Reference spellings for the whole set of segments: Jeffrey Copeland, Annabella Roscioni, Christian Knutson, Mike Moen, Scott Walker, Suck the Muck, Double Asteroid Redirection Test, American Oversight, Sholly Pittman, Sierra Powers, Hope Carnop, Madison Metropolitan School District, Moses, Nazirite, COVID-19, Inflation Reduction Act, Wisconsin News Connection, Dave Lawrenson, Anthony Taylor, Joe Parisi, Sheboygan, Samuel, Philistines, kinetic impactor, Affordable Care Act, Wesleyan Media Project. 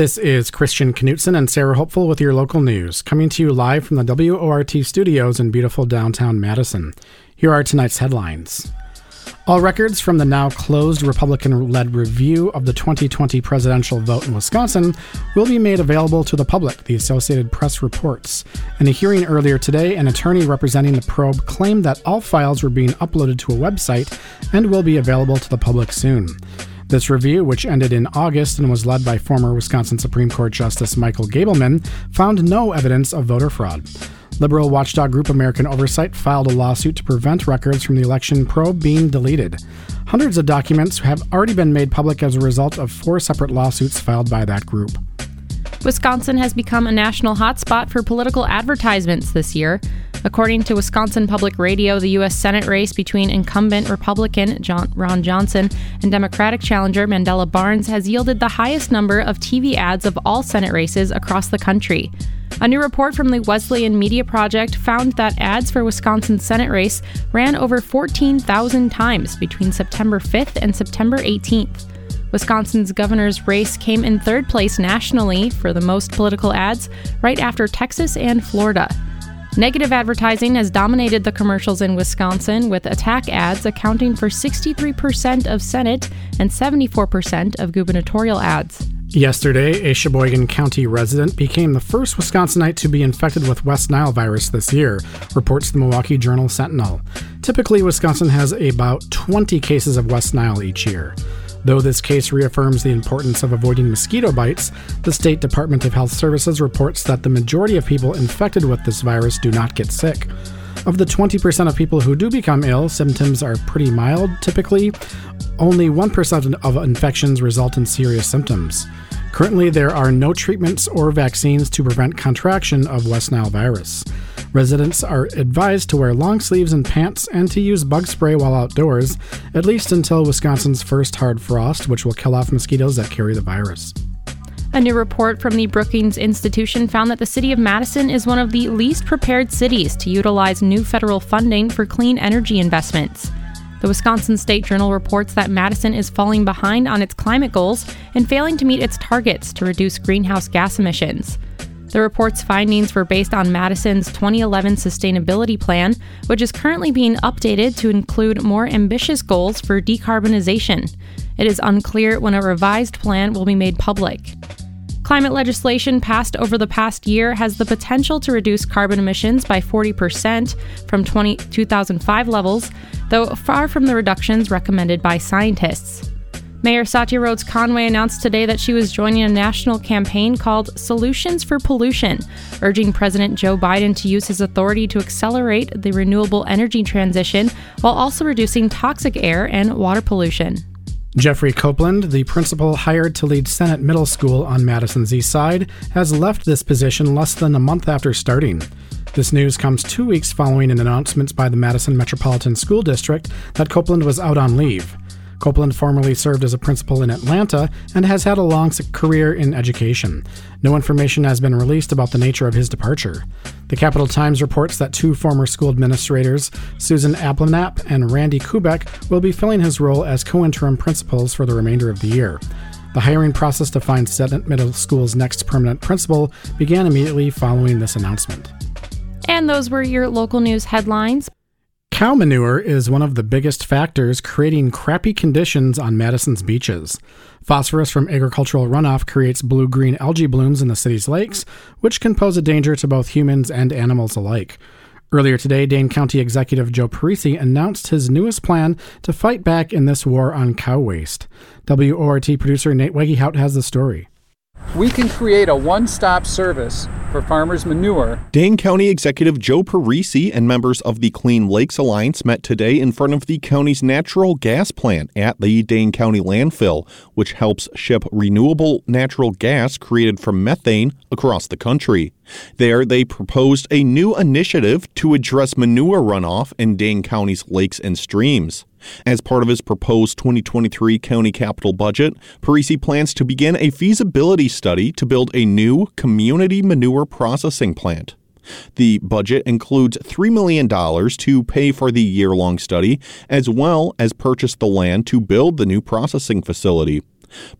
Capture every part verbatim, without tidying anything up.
This is Christian Knutson and Sarah Hopeful with your local news, coming to you live from the W O R T studios in beautiful downtown Madison. Here are tonight's headlines. All records from the now-closed Republican-led review of the twenty twenty presidential vote in Wisconsin will be made available to the public, the Associated Press reports. In a hearing earlier today, an attorney representing the probe claimed that all files were being uploaded to a website and will be available to the public soon. This review, which ended in August and was led by former Wisconsin Supreme Court Justice Michael Gableman, found no evidence of voter fraud. Liberal watchdog group American Oversight filed a lawsuit to prevent records from the election probe being deleted. Hundreds of documents have already been made public as a result of four separate lawsuits filed by that group. Wisconsin has become a national hotspot for political advertisements this year. According to Wisconsin Public Radio, the U S Senate race between incumbent Republican John, Ron Johnson and Democratic challenger Mandela Barnes has yielded the highest number of T V ads of all Senate races across the country. A new report from the Wesleyan Media Project found that ads for Wisconsin's Senate race ran over fourteen thousand times between September fifth and September eighteenth. Wisconsin's governor's race came in third place nationally for the most political ads, right after Texas and Florida. Negative advertising has dominated the commercials in Wisconsin, with attack ads accounting for sixty-three percent of Senate and seventy-four percent of gubernatorial ads. Yesterday, a Sheboygan County resident became the first Wisconsinite to be infected with West Nile virus this year, reports the Milwaukee Journal Sentinel. Typically, Wisconsin has about twenty cases of West Nile each year. Though this case reaffirms the importance of avoiding mosquito bites, the State Department of Health Services reports that the majority of people infected with this virus do not get sick. Of the twenty percent of people who do become ill, symptoms are pretty mild, typically. Only one percent of infections result in serious symptoms. Currently, there are no treatments or vaccines to prevent contraction of West Nile virus. Residents are advised to wear long sleeves and pants and to use bug spray while outdoors, at least until Wisconsin's first hard frost, which will kill off mosquitoes that carry the virus. A new report from the Brookings Institution found that the city of Madison is one of the least prepared cities to utilize new federal funding for clean energy investments. The Wisconsin State Journal reports that Madison is falling behind on its climate goals and failing to meet its targets to reduce greenhouse gas emissions. The report's findings were based on Madison's twenty eleven sustainability plan, which is currently being updated to include more ambitious goals for decarbonization. It is unclear when a revised plan will be made public. Climate legislation passed over the past year has the potential to reduce carbon emissions by forty percent from two thousand five levels, though far from the reductions recommended by scientists. Mayor Satya Rhodes-Conway announced today that she was joining a national campaign called Solutions for Pollution, urging President Joe Biden to use his authority to accelerate the renewable energy transition while also reducing toxic air and water pollution. Jeffrey Copeland, the principal hired to lead Senate Middle School on Madison's east side, has left this position less than a month after starting. This news comes two weeks following an announcement by the Madison Metropolitan School District that Copeland was out on leave. Copeland formerly served as a principal in Atlanta and has had a long career in education. No information has been released about the nature of his departure. The Capital Times reports that two former school administrators, Susan Ablanap and Randy Kubek, will be filling his role as co-interim principals for the remainder of the year. The hiring process to find Senate Middle School's next permanent principal began immediately following this announcement. And those were your local news headlines. Cow manure is one of the biggest factors creating crappy conditions on Madison's beaches. Phosphorus from agricultural runoff creates blue-green algae blooms in the city's lakes, which can pose a danger to both humans and animals alike. Earlier today, Dane County Executive Joe Parisi announced his newest plan to fight back in this war on cow waste. W O R T producer Nate Wegehout has the story. We can create a one-stop service for farmers' manure. Dane County Executive Joe Parisi and members of the Clean Lakes Alliance met today in front of the county's natural gas plant at the Dane County landfill, which helps ship renewable natural gas created from methane across the country. There, they proposed a new initiative to address manure runoff in Dane County's lakes and streams. As part of his proposed twenty twenty-three county capital budget, Parisi plans to begin a feasibility study to build a new community manure processing plant. The budget includes three million dollars to pay for the year-long study, as well as purchase the land to build the new processing facility.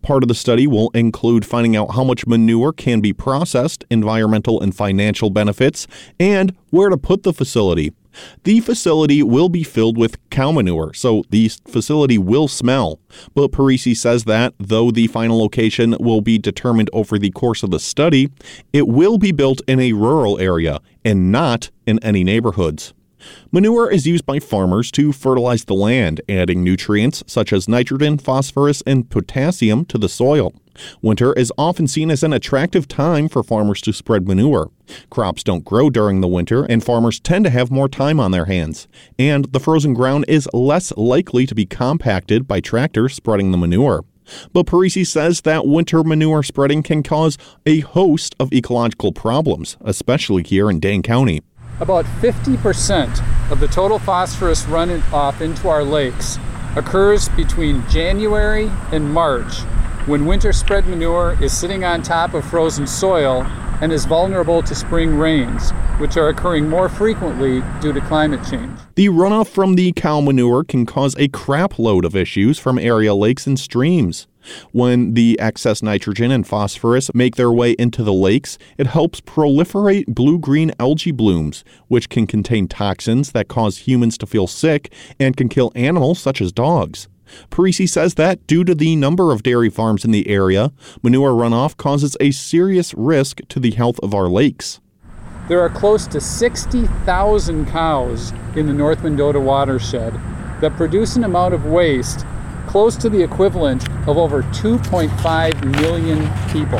Part of the study will include finding out how much manure can be processed, environmental and financial benefits, and where to put the facility. The facility will be filled with cow manure, so the facility will smell. But Parisi says that, though the final location will be determined over the course of the study, it will be built in a rural area and not in any neighborhoods. Manure is used by farmers to fertilize the land, adding nutrients such as nitrogen, phosphorus, and potassium to the soil. Winter is often seen as an attractive time for farmers to spread manure. Crops don't grow during the winter, and farmers tend to have more time on their hands. And the frozen ground is less likely to be compacted by tractors spreading the manure. But Parisi says that winter manure spreading can cause a host of ecological problems, especially here in Dane County. About fifty percent of the total phosphorus runoff into our lakes occurs between January and March, when winter spread manure is sitting on top of frozen soil and is vulnerable to spring rains, which are occurring more frequently due to climate change. The runoff from the cow manure can cause a crap load of issues from area lakes and streams. When the excess nitrogen and phosphorus make their way into the lakes, it helps proliferate blue-green algae blooms, which can contain toxins that cause humans to feel sick and can kill animals such as dogs. Parisi says that due to the number of dairy farms in the area, manure runoff causes a serious risk to the health of our lakes. There are close to sixty thousand cows in the North Mendota watershed that produce an amount of waste close to the equivalent of over two point five million people.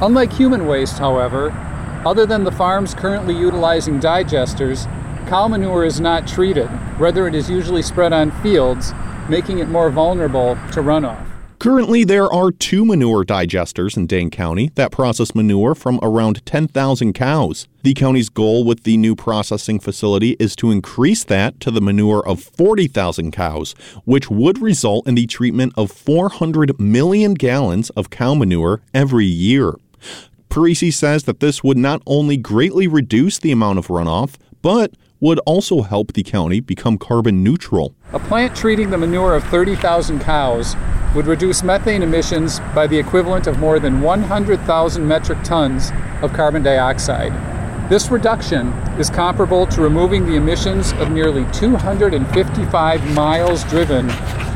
Unlike human waste, however, other than the farms currently utilizing digesters, cow manure is not treated. Rather, it is usually spread on fields, making it more vulnerable to runoff. Currently, there are two manure digesters in Dane County that process manure from around ten thousand cows. The county's goal with the new processing facility is to increase that to the manure of forty thousand cows, which would result in the treatment of four hundred million gallons of cow manure every year. Parisi says that this would not only greatly reduce the amount of runoff, but would also help the county become carbon neutral. A plant treating the manure of thirty thousand cows would reduce methane emissions by the equivalent of more than one hundred thousand metric tons of carbon dioxide. This reduction is comparable to removing the emissions of nearly two hundred fifty-five miles driven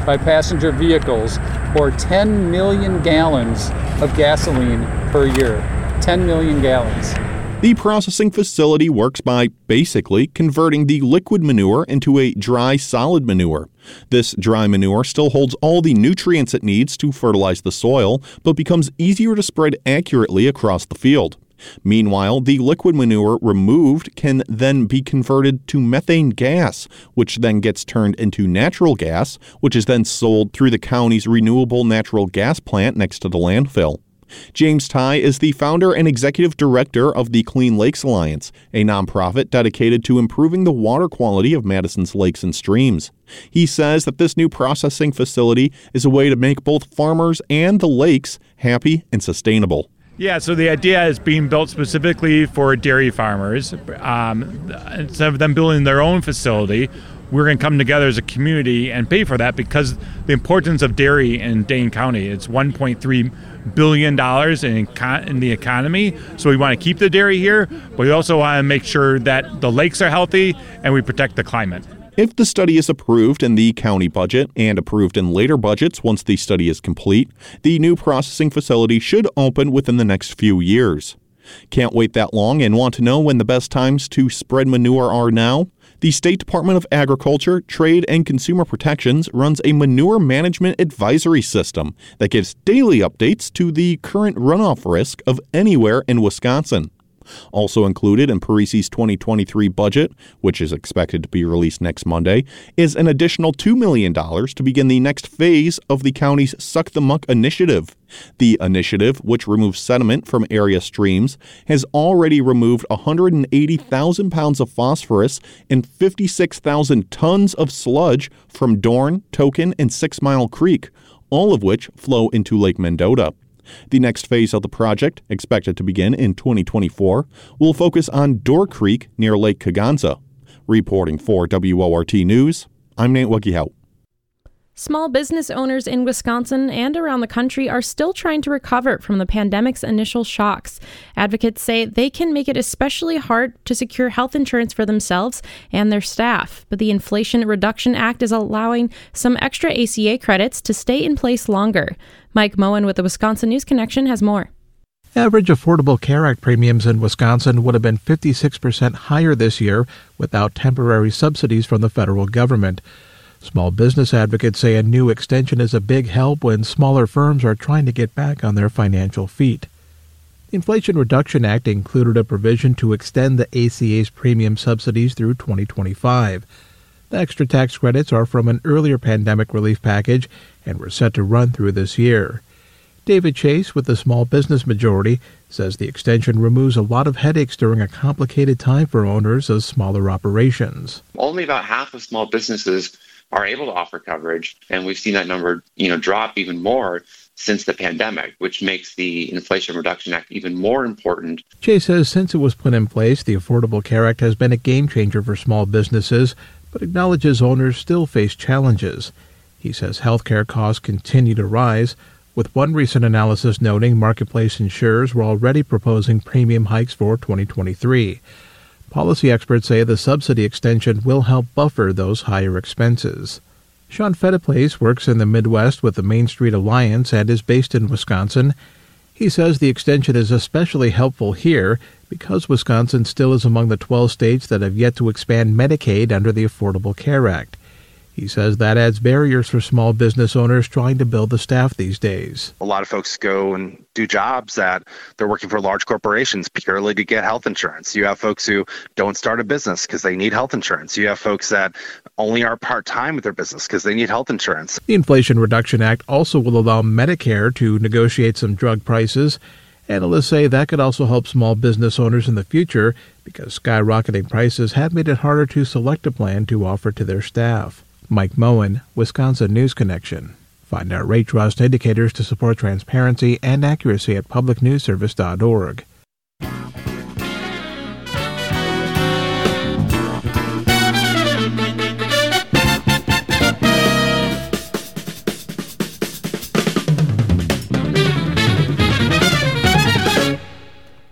by passenger vehicles, or ten million gallons of gasoline per year. ten million gallons. The processing facility works by basically converting the liquid manure into a dry solid manure. This dry manure still holds all the nutrients it needs to fertilize the soil, but becomes easier to spread accurately across the field. Meanwhile, the liquid manure removed can then be converted to methane gas, which then gets turned into natural gas, which is then sold through the county's renewable natural gas plant next to the landfill. James Ty is the founder and executive director of the Clean Lakes Alliance, a nonprofit dedicated to improving the water quality of Madison's lakes and streams. He says that this new processing facility is a way to make both farmers and the lakes happy and sustainable. Yeah, so the idea is being built specifically for dairy farmers. Um, instead of them building their own facility, we're going to come together as a community and pay for that, because the importance of dairy in Dane County, it's one point three billion dollars in econ- in the economy. So we want to keep the dairy here, but we also want to make sure that the lakes are healthy and we protect the climate. If the study is approved in the county budget and approved in later budgets once the study is complete, the new processing facility should open within the next few years. Can't wait that long and want to know when the best times to spread manure are now? The State Department of Agriculture, Trade, and Consumer Protections runs a manure management advisory system that gives daily updates to the current runoff risk of anywhere in Wisconsin. Also included in Parisi's twenty twenty-three budget, which is expected to be released next Monday, is an additional two million dollars to begin the next phase of the county's Suck the Muck initiative. The initiative, which removes sediment from area streams, has already removed one hundred eighty thousand pounds of phosphorus and fifty-six thousand tons of sludge from Dorn, Token, and Six Mile Creek, all of which flow into Lake Mendota. The next phase of the project, expected to begin in twenty twenty-four, will focus on Door Creek near Lake Kaganza. Reporting for W O R T News, I'm Nate Wuggehout. Small business owners in Wisconsin and around the country are still trying to recover from the pandemic's initial shocks. Advocates say they can make it especially hard to secure health insurance for themselves and their staff. But the Inflation Reduction Act is allowing some extra A C A credits to stay in place longer. Mike Moen with the Wisconsin News Connection has more. Average Affordable Care Act premiums in Wisconsin would have been fifty-six percent higher this year without temporary subsidies from the federal government. Small business advocates say a new extension is a big help when smaller firms are trying to get back on their financial feet. The Inflation Reduction Act included a provision to extend the A C A's premium subsidies through twenty twenty-five. The extra tax credits are from an earlier pandemic relief package and were set to run through this year. David Chase with the Small Business Majority says the extension removes a lot of headaches during a complicated time for owners of smaller operations. Only about half of small businesses are able to offer coverage, and we've seen that number, you know, drop even more since the pandemic, which makes the Inflation Reduction Act even more important. Jay says since it was put in place, the Affordable Care Act has been a game changer for small businesses, but acknowledges owners still face challenges. He says healthcare costs continue to rise, with one recent analysis noting marketplace insurers were already proposing premium hikes for twenty twenty-three. Policy experts say the subsidy extension will help buffer those higher expenses. Sean Fetteplace works in the Midwest with the Main Street Alliance and is based in Wisconsin. He says the extension is especially helpful here because Wisconsin still is among the twelve states that have yet to expand Medicaid under the Affordable Care Act. He says that adds barriers for small business owners trying to build the staff these days. A lot of folks go and do jobs that they're working for large corporations purely to get health insurance. You have folks who don't start a business because they need health insurance. You have folks that only are part-time with their business because they need health insurance. The Inflation Reduction Act also will allow Medicare to negotiate some drug prices. Analysts say that could also help small business owners in the future because skyrocketing prices have made it harder to select a plan to offer to their staff. Mike Moen, Wisconsin News Connection. Find our rate trust indicators to support transparency and accuracy at public news service dot org.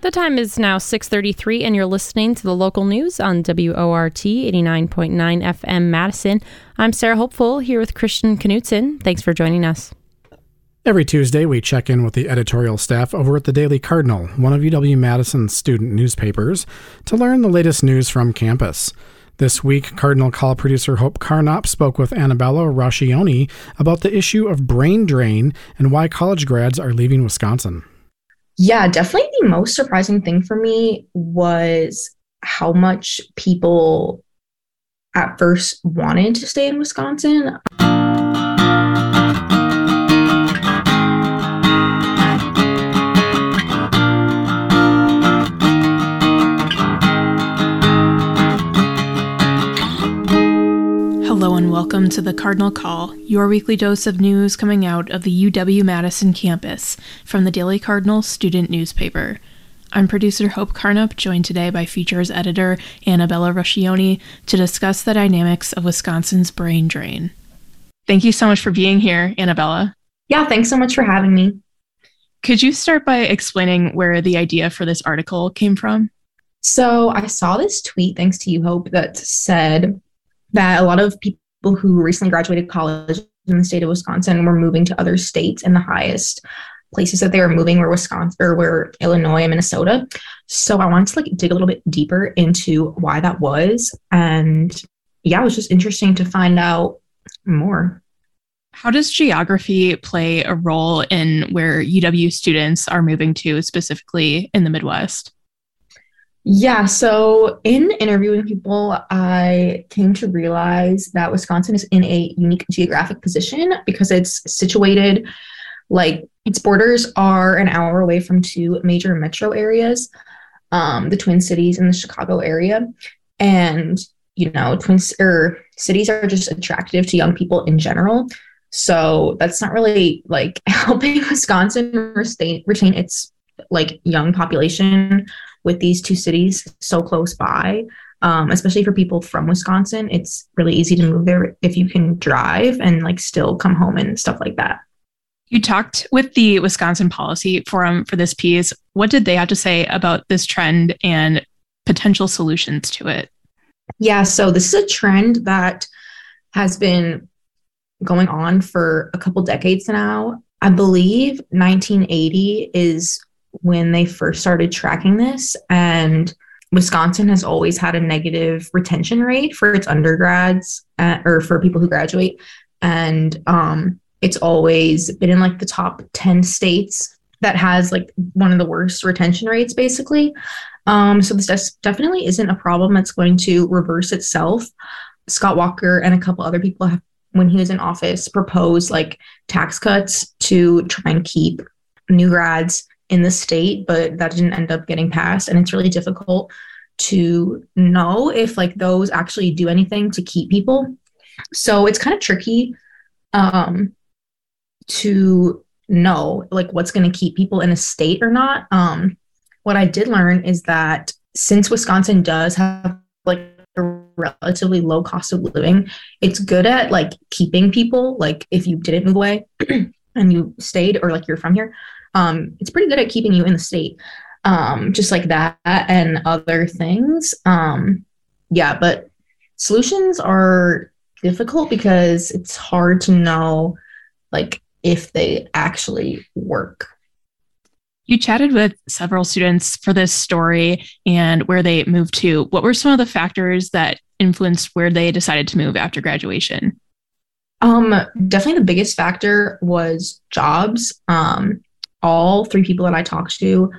The time is now six thirty-three, and you're listening to the local news on W O R T eighty-nine point nine F M Madison. I'm Sarah Hopeful here with Christian Knutson. Thanks for joining us. Every Tuesday, we check in with the editorial staff over at the Daily Cardinal, one of U W Madison's student newspapers, to learn the latest news from campus. This week, Cardinal Call producer Hope Carnop spoke with Annabella Roscioni about the issue of brain drain and why college grads are leaving Wisconsin. Yeah, definitely the most surprising thing for me was how much people at first wanted to stay in Wisconsin. Hello and welcome to the Cardinal Call, your weekly dose of news coming out of the U W-Madison campus from the Daily Cardinal student newspaper. I'm producer Hope Carnop, joined today by features editor Annabella Roscioni to discuss the dynamics of Wisconsin's brain drain. Thank you so much for being here, Annabella. Yeah, thanks so much for having me. Could you start by explaining where the idea for this article came from? So I saw this tweet, thanks to you, Hope, that said that a lot of people who recently graduated college in the state of Wisconsin were moving to other states, and the highest places that they were moving were Wisconsin or were Illinois and Minnesota. So I wanted to like dig a little bit deeper into why that was. And yeah, it was just interesting to find out more. How does geography play a role in where U W students are moving to, specifically in the Midwest? Yeah, so in interviewing people, I came to realize that Wisconsin is in a unique geographic position because it's situated, like, its borders are an hour away from two major metro areas, um, the Twin Cities and the Chicago area. And, you know, twin or cities are just attractive to young people in general. So that's not really, like, helping Wisconsin retain, retain its, like, young population with these two cities so close by. um, especially for people from Wisconsin. It's really easy to move there if you can drive and like still come home and stuff like that. You talked with the Wisconsin Policy Forum for this piece. What did they have to say about this trend and potential solutions to it? Yeah, so this is a trend that has been going on for a couple decades now. I believe nineteen eighty is when they first started tracking this, and Wisconsin has always had a negative retention rate for its undergrads uh, or for people who graduate. And um, it's always been in like the top ten states that has like one of the worst retention rates, basically. Um, so this des- definitely isn't a problem that's going to reverse itself. Scott Walker and a couple other people have, when he was in office, proposed like tax cuts to try and keep new grads in the state, but that didn't end up getting passed. And it's really difficult to know if like those actually do anything to keep people. So it's kind of tricky um, to know like what's going to keep people in a state or not. Um, what I did learn is that since Wisconsin does have like a relatively low cost of living, it's good at like keeping people. Like if you didn't move away and you stayed, or like you're from here, um, it's pretty good at keeping you in the state, um, just like that and other things. Um, yeah, but solutions are difficult because it's hard to know like if they actually work. You chatted with several students for this story and where they moved to. What were some of the factors that influenced where they decided to move after graduation? Um, definitely the biggest factor was jobs. Um, all three people that I talked to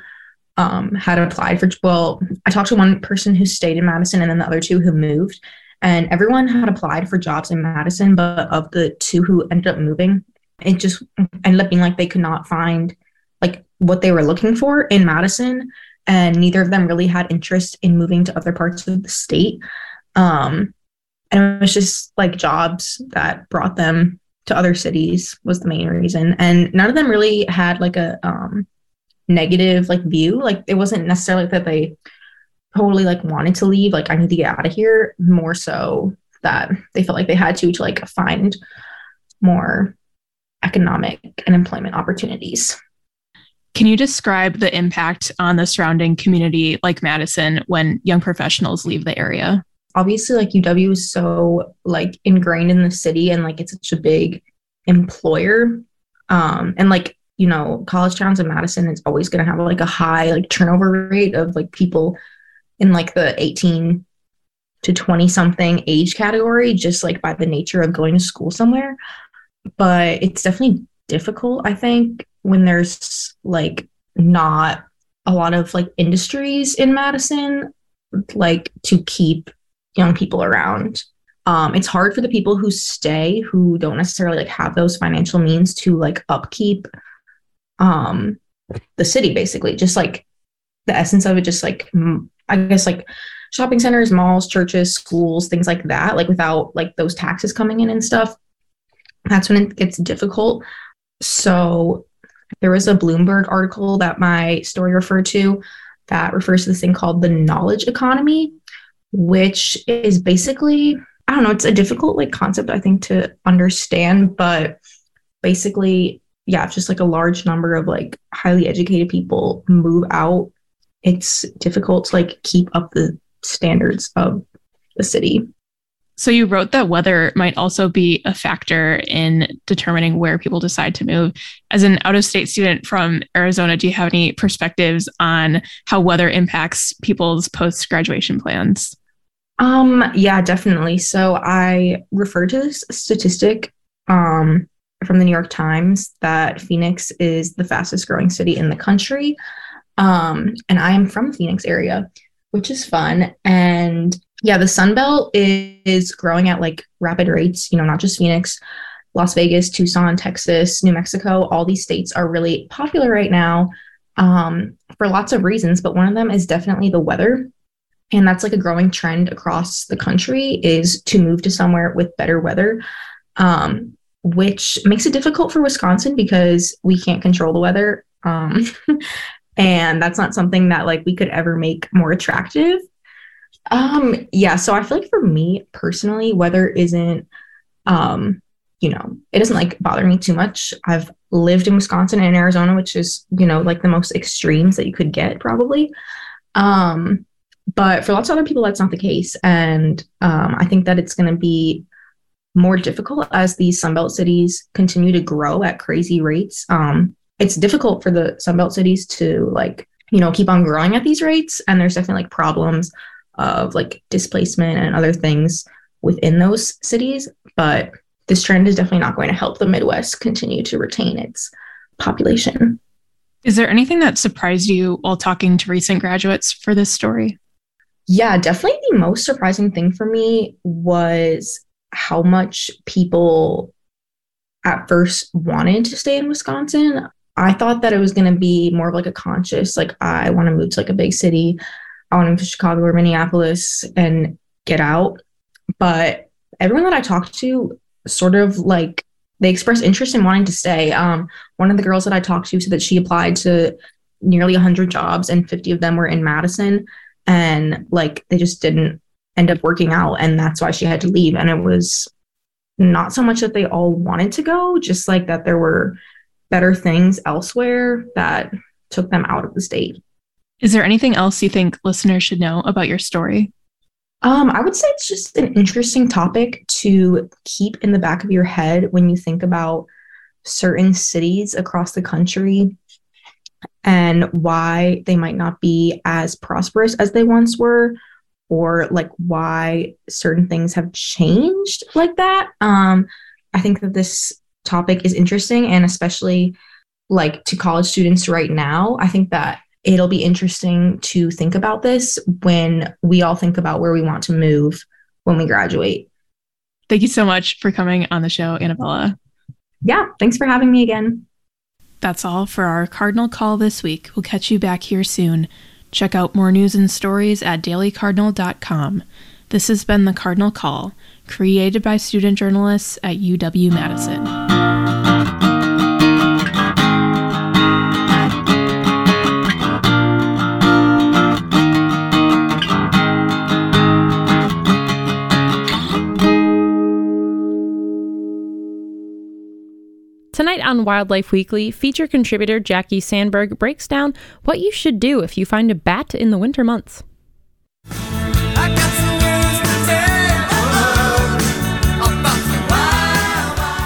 um, had applied for, well, I talked to one person who stayed in Madison and then the other two who moved, and everyone had applied for jobs in Madison, but of the two who ended up moving, it just ended up being like they could not find like what they were looking for in Madison, and neither of them really had interest in moving to other parts of the state. Um, and it was just like jobs that brought them to other cities was the main reason. And none of them really had like a um, negative like view. Like it wasn't necessarily that they totally like wanted to leave, like I need to get out of here, more so that they felt like they had to, to like find more economic and employment opportunities. Can you describe the impact on the surrounding community like Madison when young professionals leave the area? Obviously, like U W is so like ingrained in the city and like it's such a big employer. Um, and like, you know, college towns in Madison is always going to have like a high like turnover rate of like people in like the eighteen to twenty something age category, just like by the nature of going to school somewhere. But it's definitely difficult, I think, when there's like not a lot of like industries in Madison, like to keep young people around. Um, it's hard for the people who stay, who don't necessarily like have those financial means to like upkeep um, the city, basically. Just like the essence of it, just like, I guess like shopping centers, malls, churches, schools, things like that, like without like those taxes coming in and stuff. That's when it gets difficult. So there was a Bloomberg article that my story referred to that refers to this thing called the knowledge economy, which is basically, I don't know, it's a difficult like concept, I think, to understand, but basically, yeah, it's just like a large number of like highly educated people move out. It's difficult to like keep up the standards of the city. So you wrote that weather might also be a factor in determining where people decide to move. As an out-of-state student from Arizona, do you have any perspectives on how weather impacts people's post-graduation plans? Um, yeah, definitely. So I refer to this statistic um, from the New York Times that Phoenix is the fastest growing city in the country. Um, and I am from the Phoenix area, which is fun. And yeah, the Sunbelt is growing at like rapid rates, you know, not just Phoenix, Las Vegas, Tucson, Texas, New Mexico. All these states are really popular right now um, for lots of reasons, but one of them is definitely the weather. And that's like a growing trend across the country, is to move to somewhere with better weather, um, which makes it difficult for Wisconsin because we can't control the weather. Um, and that's not something that like we could ever make more attractive. Um, yeah. So I feel like for me personally, weather isn't, um, you know, it doesn't like bother me too much. I've lived in Wisconsin and Arizona, which is, you know, like the most extremes that you could get probably. Um, but for lots of other people, that's not the case. And um, I think that it's going to be more difficult as these Sunbelt cities continue to grow at crazy rates. Um, it's difficult for the Sunbelt cities to like, you know, keep on growing at these rates. And there's definitely like problems of like displacement and other things within those cities. But this trend is definitely not going to help the Midwest continue to retain its population. Is there anything that surprised you while talking to recent graduates for this story? Yeah, definitely the most surprising thing for me was how much people at first wanted to stay in Wisconsin. I thought that it was going to be more of like a conscious, like, I want to move to like a big city. I want to move to Chicago or Minneapolis and get out. But everyone that I talked to sort of like, they expressed interest in wanting to stay. Um, one of the girls that I talked to said that she applied to nearly one hundred jobs and fifty of them were in Madison. And like, they just didn't end up working out. And that's why she had to leave. And it was not so much that they all wanted to go, just like that there were better things elsewhere that took them out of the state. Is there anything else you think listeners should know about your story? Um, I would say it's just an interesting topic to keep in the back of your head when you think about certain cities across the country and why they might not be as prosperous as they once were, or like why certain things have changed like that. Um, I think that this topic is interesting, and especially like to college students right now, I think that it'll be interesting to think about this when we all think about where we want to move when we graduate. Thank you so much for coming on the show, Annabella. Yeah, thanks for having me again. That's all for our Cardinal Call this week. We'll catch you back here soon. Check out more news and stories at daily cardinal dot com. This has been the Cardinal Call, created by student journalists at U W Madison. Tonight on Wildlife Weekly, feature contributor Jackie Sandberg breaks down what you should do if you find a bat in the winter months.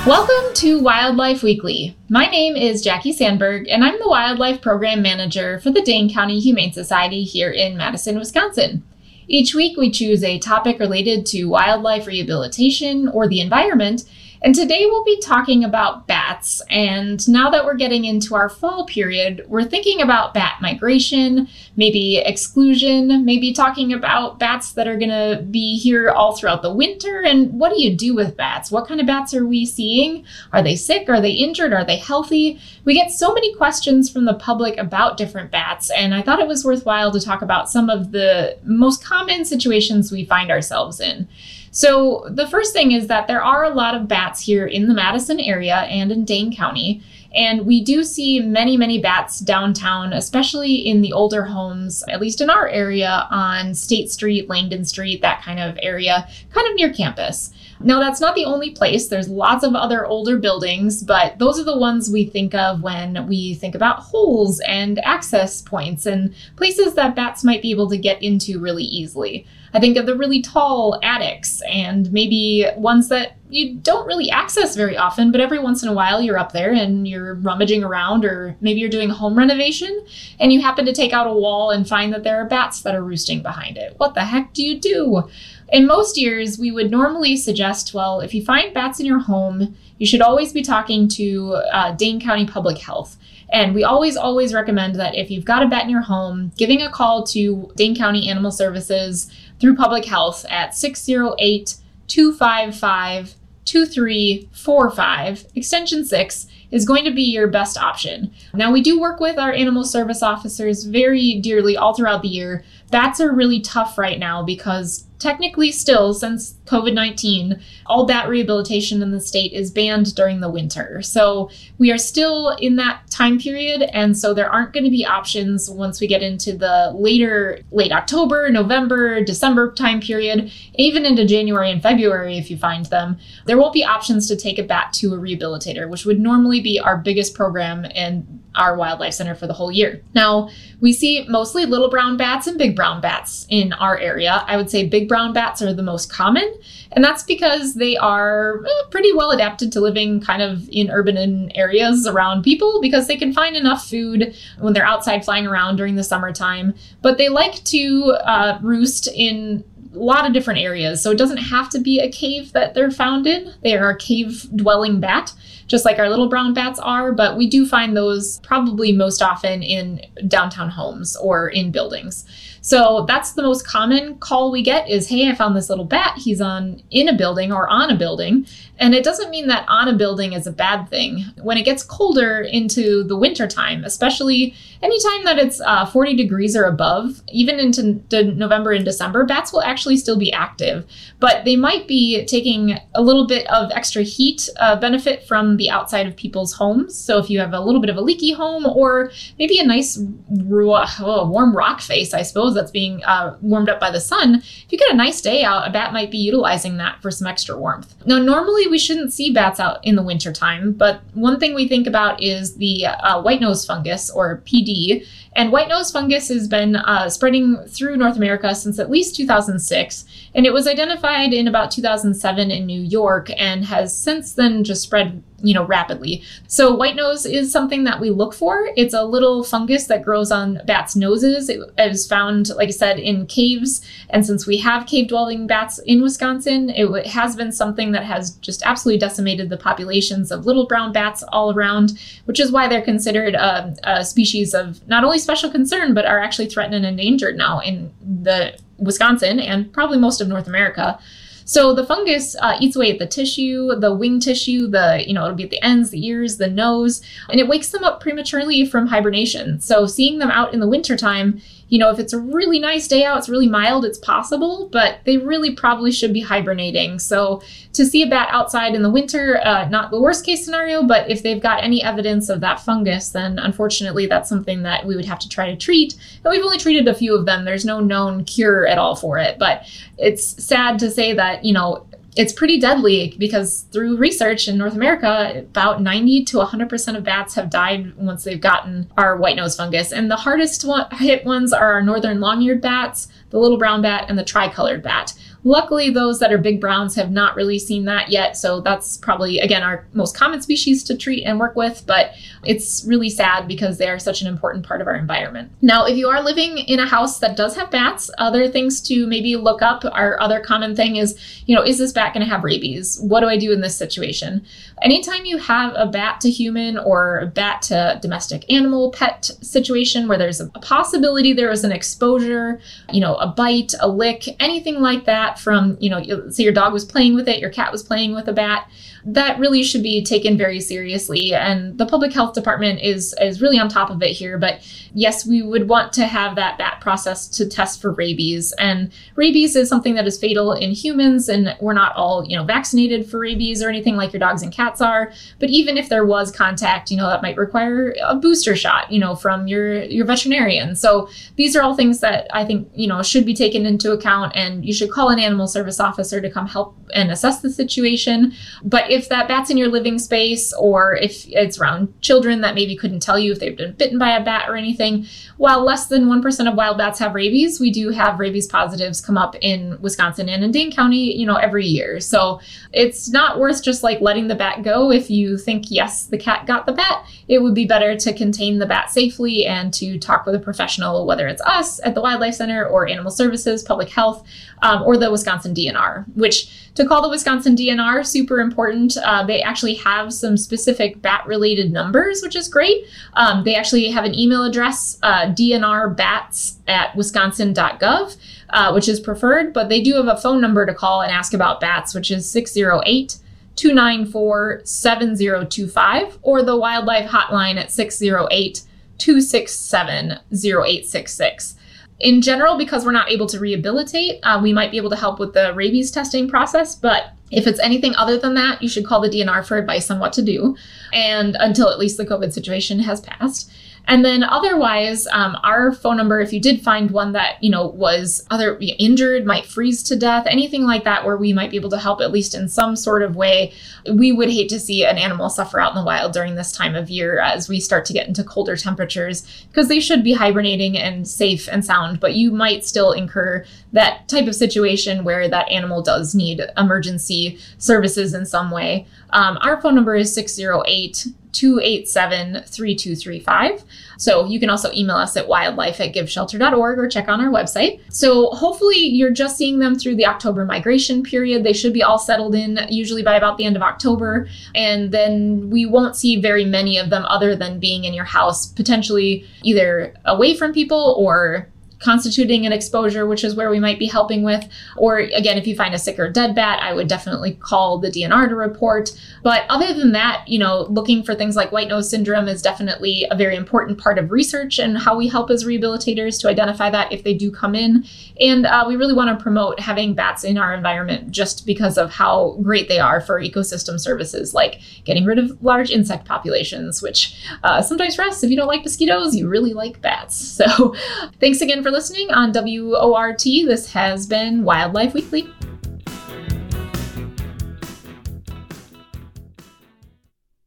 Welcome to Wildlife Weekly. My name is Jackie Sandberg, and I'm the Wildlife Program Manager for the Dane County Humane Society here in Madison, Wisconsin. Each week, we choose a topic related to wildlife rehabilitation or the environment. And today we'll be talking about bats, and now that we're getting into our fall period, we're thinking about bat migration, maybe exclusion, maybe talking about bats that are going to be here all throughout the winter, and what do you do with bats? What kind of bats are we seeing? Are they sick? Are they injured? Are they healthy? We get so many questions from the public about different bats, and I thought it was worthwhile to talk about some of the most common situations we find ourselves in. So the first thing is that there are a lot of bats here in the Madison area and in Dane County, and we do see many, many bats downtown, especially in the older homes, at least in our area on State Street, Langdon Street, that kind of area, kind of near campus. Now, that's not the only place. There's lots of other older buildings, but those are the ones we think of when we think about holes and access points and places that bats might be able to get into really easily. I think of the really tall attics and maybe ones that you don't really access very often, but every once in a while you're up there and you're rummaging around, or maybe you're doing home renovation and you happen to take out a wall and find that there are bats that are roosting behind it. What the heck do you do? In most years, we would normally suggest, well, if you find bats in your home, you should always be talking to uh, Dane County Public Health. And we always, always recommend that if you've got a bat in your home, giving a call to Dane County Animal Services through Public Health at six oh eight, two five five, two three four five, extension six, is going to be your best option. Now, we do work with our animal service officers very dearly all throughout the year. Bats are really tough right now because technically still, since COVID nineteen, all bat rehabilitation in the state is banned during the winter. So we are still in that time period, and so there aren't going to be options once we get into the later, late October, November, December time period, even into January and February if you find them. There won't be options to take a bat to a rehabilitator, which would normally be our biggest program and our wildlife center for the whole year. Now, we see mostly little brown bats and big brown bats in our area. I would say big brown bats are the most common, and that's because they are pretty well adapted to living kind of in urban areas around people because they can find enough food when they're outside flying around during the summertime, but they like to uh, roost in a lot of different areas. So it doesn't have to be a cave that they're found in. They are a cave dwelling bat, just like our little brown bats are, but we do find those probably most often in downtown homes or in buildings. So that's the most common call we get is, hey, I found this little bat. He's on in a building or on a building. And it doesn't mean that on a building is a bad thing. When it gets colder into the wintertime, especially anytime that it's uh, forty degrees or above, even into de- November and December, bats will actually still be active, but they might be taking a little bit of extra heat uh, benefit from the outside of people's homes. So if you have a little bit of a leaky home or maybe a nice ro- oh, warm rock face, I suppose, that's being uh, warmed up by the sun, if you get a nice day out, a bat might be utilizing that for some extra warmth. Now, normally we shouldn't see bats out in the wintertime, but one thing we think about is the uh, white nose fungus, or P D, and white nose fungus has been uh, spreading through North America since at least two thousand six, and it was identified in about two thousand seven in New York and has since then just spread, you know, rapidly. So white nose is something that we look for. It's a little fungus that grows on bats' noses. It is found, like I said, in caves. And since we have cave dwelling bats in Wisconsin, it has been something that has just absolutely decimated the populations of little brown bats all around, which is why they're considered a, a species of not only special concern, but are actually threatened and endangered now in the Wisconsin and probably most of North America. So the fungus uh, eats away at the tissue, the wing tissue, the, you know, it'll be at the ends, the ears, the nose, and it wakes them up prematurely from hibernation. So seeing them out in the wintertime, you know, if it's a really nice day out, it's really mild, it's possible, but they really probably should be hibernating. So to see a bat outside in the winter, uh, not the worst case scenario, but if they've got any evidence of that fungus, then unfortunately that's something that we would have to try to treat. And we've only treated a few of them. There's no known cure at all for it, but it's sad to say that, you know, it's pretty deadly because through research in North America, about ninety to one hundred percent of bats have died once they've gotten our white nose fungus. And the hardest hit ones are our northern long-eared bats, the little brown bat, and the tricolored bat. Luckily, those that are big browns have not really seen that yet. So that's probably, again, our most common species to treat and work with. But it's really sad because they are such an important part of our environment. Now, if you are living in a house that does have bats, other things to maybe look up. Our other common thing is, you know, is this bat going to have rabies? What do I do in this situation? Anytime you have a bat to human or a bat to domestic animal pet situation where there's a possibility there is an exposure, you know, a bite, a lick, anything like that, from, you know, so your dog was playing with it, your cat was playing with a bat, that really should be taken very seriously. And the public health department is, is really on top of it here. But yes, we would want to have that bat process to test for rabies. And rabies is something that is fatal in humans. And we're not all, you know, vaccinated for rabies or anything like your dogs and cats are. But even if there was contact, you know, that might require a booster shot, you know, from your, your veterinarian. So these are all things that I think, you know, should be taken into account. And you should call an animal service officer to come help and assess the situation. But if that bat's in your living space, or if it's around children that maybe couldn't tell you if they've been bitten by a bat or anything, while less than one percent of wild bats have rabies, we do have rabies positives come up in Wisconsin and in Dane County, you know, every year. So it's not worth just like letting the bat go. If you think, yes, the cat got the bat, it would be better to contain the bat safely and to talk with a professional, whether it's us at the Wildlife Center or Animal Services, Public Health, um, or the Wisconsin D N R, which to call the Wisconsin D N R, super important. Uh, they actually have some specific bat-related numbers, which is great. Um, they actually have an email address, uh, d n r bats at wisconsin dot gov, uh, which is preferred, but they do have a phone number to call and ask about bats, which is six zero eight two nine four, seven zero two five or the wildlife hotline at six oh eight, two six seven, oh eight six six. In general, because we're not able to rehabilitate, uh, we might be able to help with the rabies testing process, but if it's anything other than that, you should call the D N R for advice on what to do, and until at least the COVID situation has passed. And then otherwise, um, our phone number, if you did find one that, you know, was other injured, might freeze to death, anything like that, where we might be able to help at least in some sort of way. We would hate to see an animal suffer out in the wild during this time of year as we start to get into colder temperatures, because they should be hibernating and safe and sound, but you might still incur that type of situation where that animal does need emergency services in some way. Um, our phone number is six oh eight, two eight seven, three two three five. So you can also email us at wildlife at give shelter dot org or check on our website. So hopefully you're just seeing them through the October migration period. They should be all settled in usually by about the end of October. And then we won't see very many of them other than being in your house, potentially either away from people or constituting an exposure, which is where we might be helping with. Or again, if you find a sick or dead bat, I would definitely call the D N R to report. But other than that, you know, looking for things like white nose syndrome is definitely a very important part of research and how we help as rehabilitators to identify that if they do come in. And uh, we really want to promote having bats in our environment just because of how great they are for ecosystem services, like getting rid of large insect populations, which uh, sometimes for us, if you don't like mosquitoes, you really like bats. So thanks again for listening on W O R T. This has been Wildlife Weekly.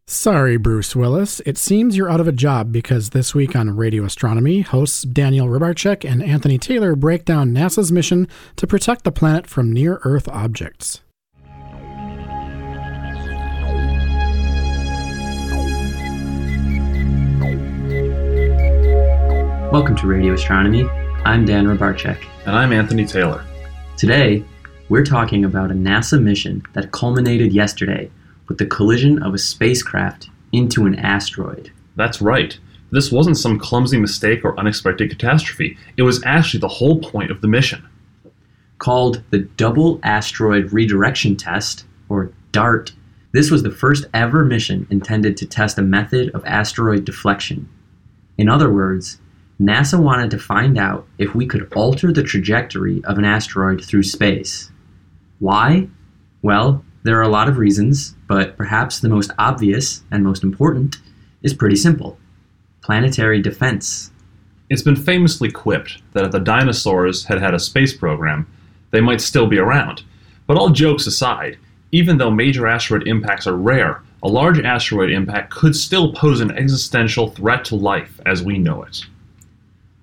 Sorry, Bruce Willis. It seems you're out of a job because this week on Radio Astronomy, hosts Daniel Rybarczyk and Anthony Taylor break down NASA's mission to protect the planet from near-Earth objects. Welcome to Radio Astronomy. I'm Dan Rybarczyk. And I'm Anthony Taylor. Today, we're talking about a NASA mission that culminated yesterday with the collision of a spacecraft into an asteroid. That's right. This wasn't some clumsy mistake or unexpected catastrophe. It was actually the whole point of the mission. Called the Double Asteroid Redirection Test, or DART, this was the first ever mission intended to test a method of asteroid deflection. In other words, NASA wanted to find out if we could alter the trajectory of an asteroid through space. Why? Well, there are a lot of reasons, but perhaps the most obvious and most important is pretty simple. Planetary defense. It's been famously quipped that if the dinosaurs had had a space program, they might still be around. But all jokes aside, even though major asteroid impacts are rare, a large asteroid impact could still pose an existential threat to life as we know it.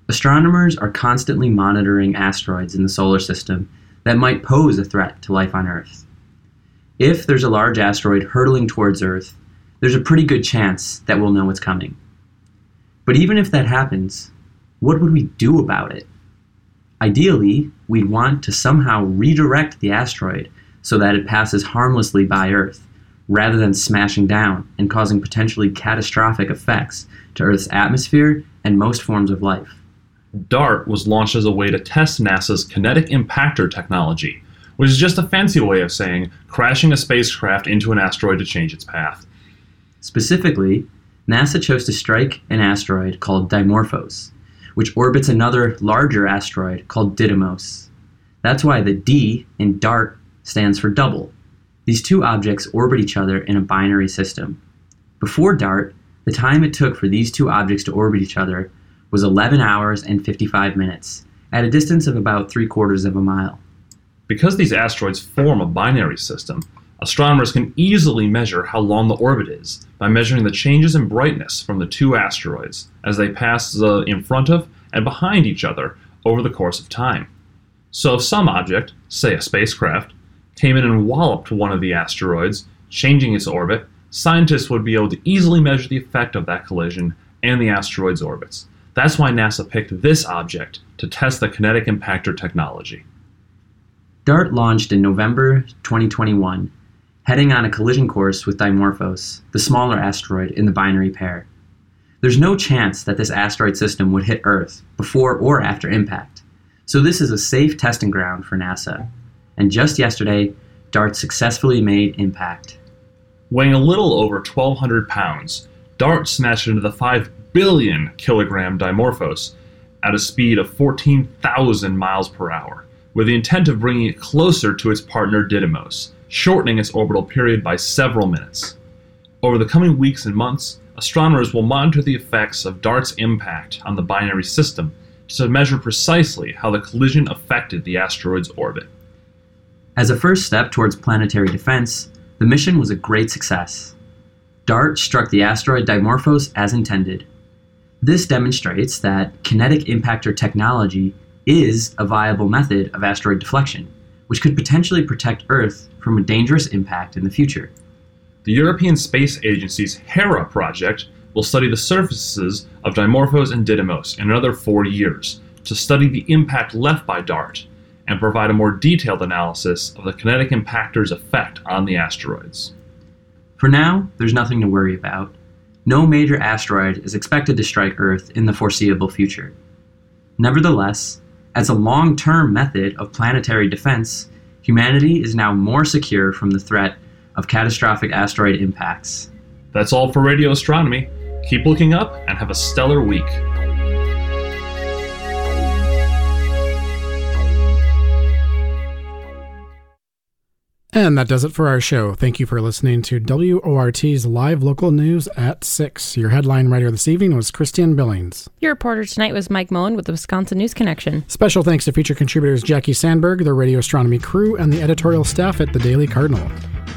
Astronomers are constantly monitoring asteroids in the solar system that might pose a threat to life on Earth. If there's a large asteroid hurtling towards Earth, there's a pretty good chance that we'll know it's coming. But even if that happens, what would we do about it? Ideally, we'd want to somehow redirect the asteroid so that it passes harmlessly by Earth, rather than smashing down and causing potentially catastrophic effects to Earth's atmosphere and most forms of life. DART was launched as a way to test NASA's kinetic impactor technology, which is just a fancy way of saying crashing a spacecraft into an asteroid to change its path. Specifically, NASA chose to strike an asteroid called Dimorphos, which orbits another larger asteroid called Didymos. That's why the D in DART stands for double. These two objects orbit each other in a binary system. Before DART, the time it took for these two objects to orbit each other was eleven hours and fifty-five minutes, at a distance of about three quarters of a mile. Because these asteroids form a binary system, astronomers can easily measure how long the orbit is by measuring the changes in brightness from the two asteroids as they pass the, in front of and behind each other over the course of time. So if some object, say a spacecraft, came in and walloped one of the asteroids, changing its orbit, scientists would be able to easily measure the effect of that collision and the asteroid's orbits. That's why NASA picked this object to test the kinetic impactor technology. DART launched in November twenty twenty-one, heading on a collision course with Dimorphos, the smaller asteroid in the binary pair. There's no chance that this asteroid system would hit Earth before or after impact, so this is a safe testing ground for NASA. And just yesterday, DART successfully made impact. Weighing a little over twelve hundred pounds, DART smashed into the five billion kilogram Dimorphos at a speed of fourteen thousand miles per hour, with the intent of bringing it closer to its partner Didymos, shortening its orbital period by several minutes. Over the coming weeks and months, astronomers will monitor the effects of DART's impact on the binary system to measure precisely how the collision affected the asteroid's orbit. As a first step towards planetary defense, the mission was a great success. DART struck the asteroid Dimorphos as intended. This demonstrates that kinetic impactor technology is a viable method of asteroid deflection, which could potentially protect Earth from a dangerous impact in the future. The European Space Agency's HERA project will study the surfaces of Dimorphos and Didymos in another four years to study the impact left by DART and provide a more detailed analysis of the kinetic impactor's effect on the asteroids. For now, there's nothing to worry about. No major asteroid is expected to strike Earth in the foreseeable future. Nevertheless, as a long-term method of planetary defense, humanity is now more secure from the threat of catastrophic asteroid impacts. That's all for Radio Astronomy. Keep looking up and have a stellar week. And that does it for our show. Thank you for listening to W O R T's Live Local News at six. Your headline writer this evening was Christian Billings. Your reporter tonight was Mike Moen with the Wisconsin News Connection. Special thanks to feature contributors Jackie Sandberg, the Radio Astronomy crew, and the editorial staff at the Daily Cardinal.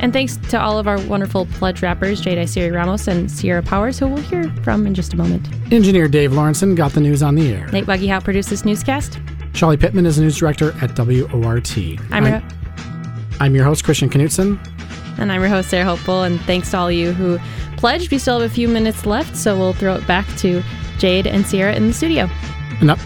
And thanks to all of our wonderful pledge rappers, Jedi Siri Ramos and Sierra Powers, who we'll hear from in just a moment. Engineer Dave Lawrenson got the news on the air. Nate Wuggy Howe produced this newscast. Sholly Pittman is the news director at W O R T. I'm, I'm, your, I'm your host, Christian Knutson. And I'm your host, Sarah Hopeful. And thanks to all you who pledged. We still have a few minutes left, so we'll throw it back to Jade and Sierra in the studio. And up.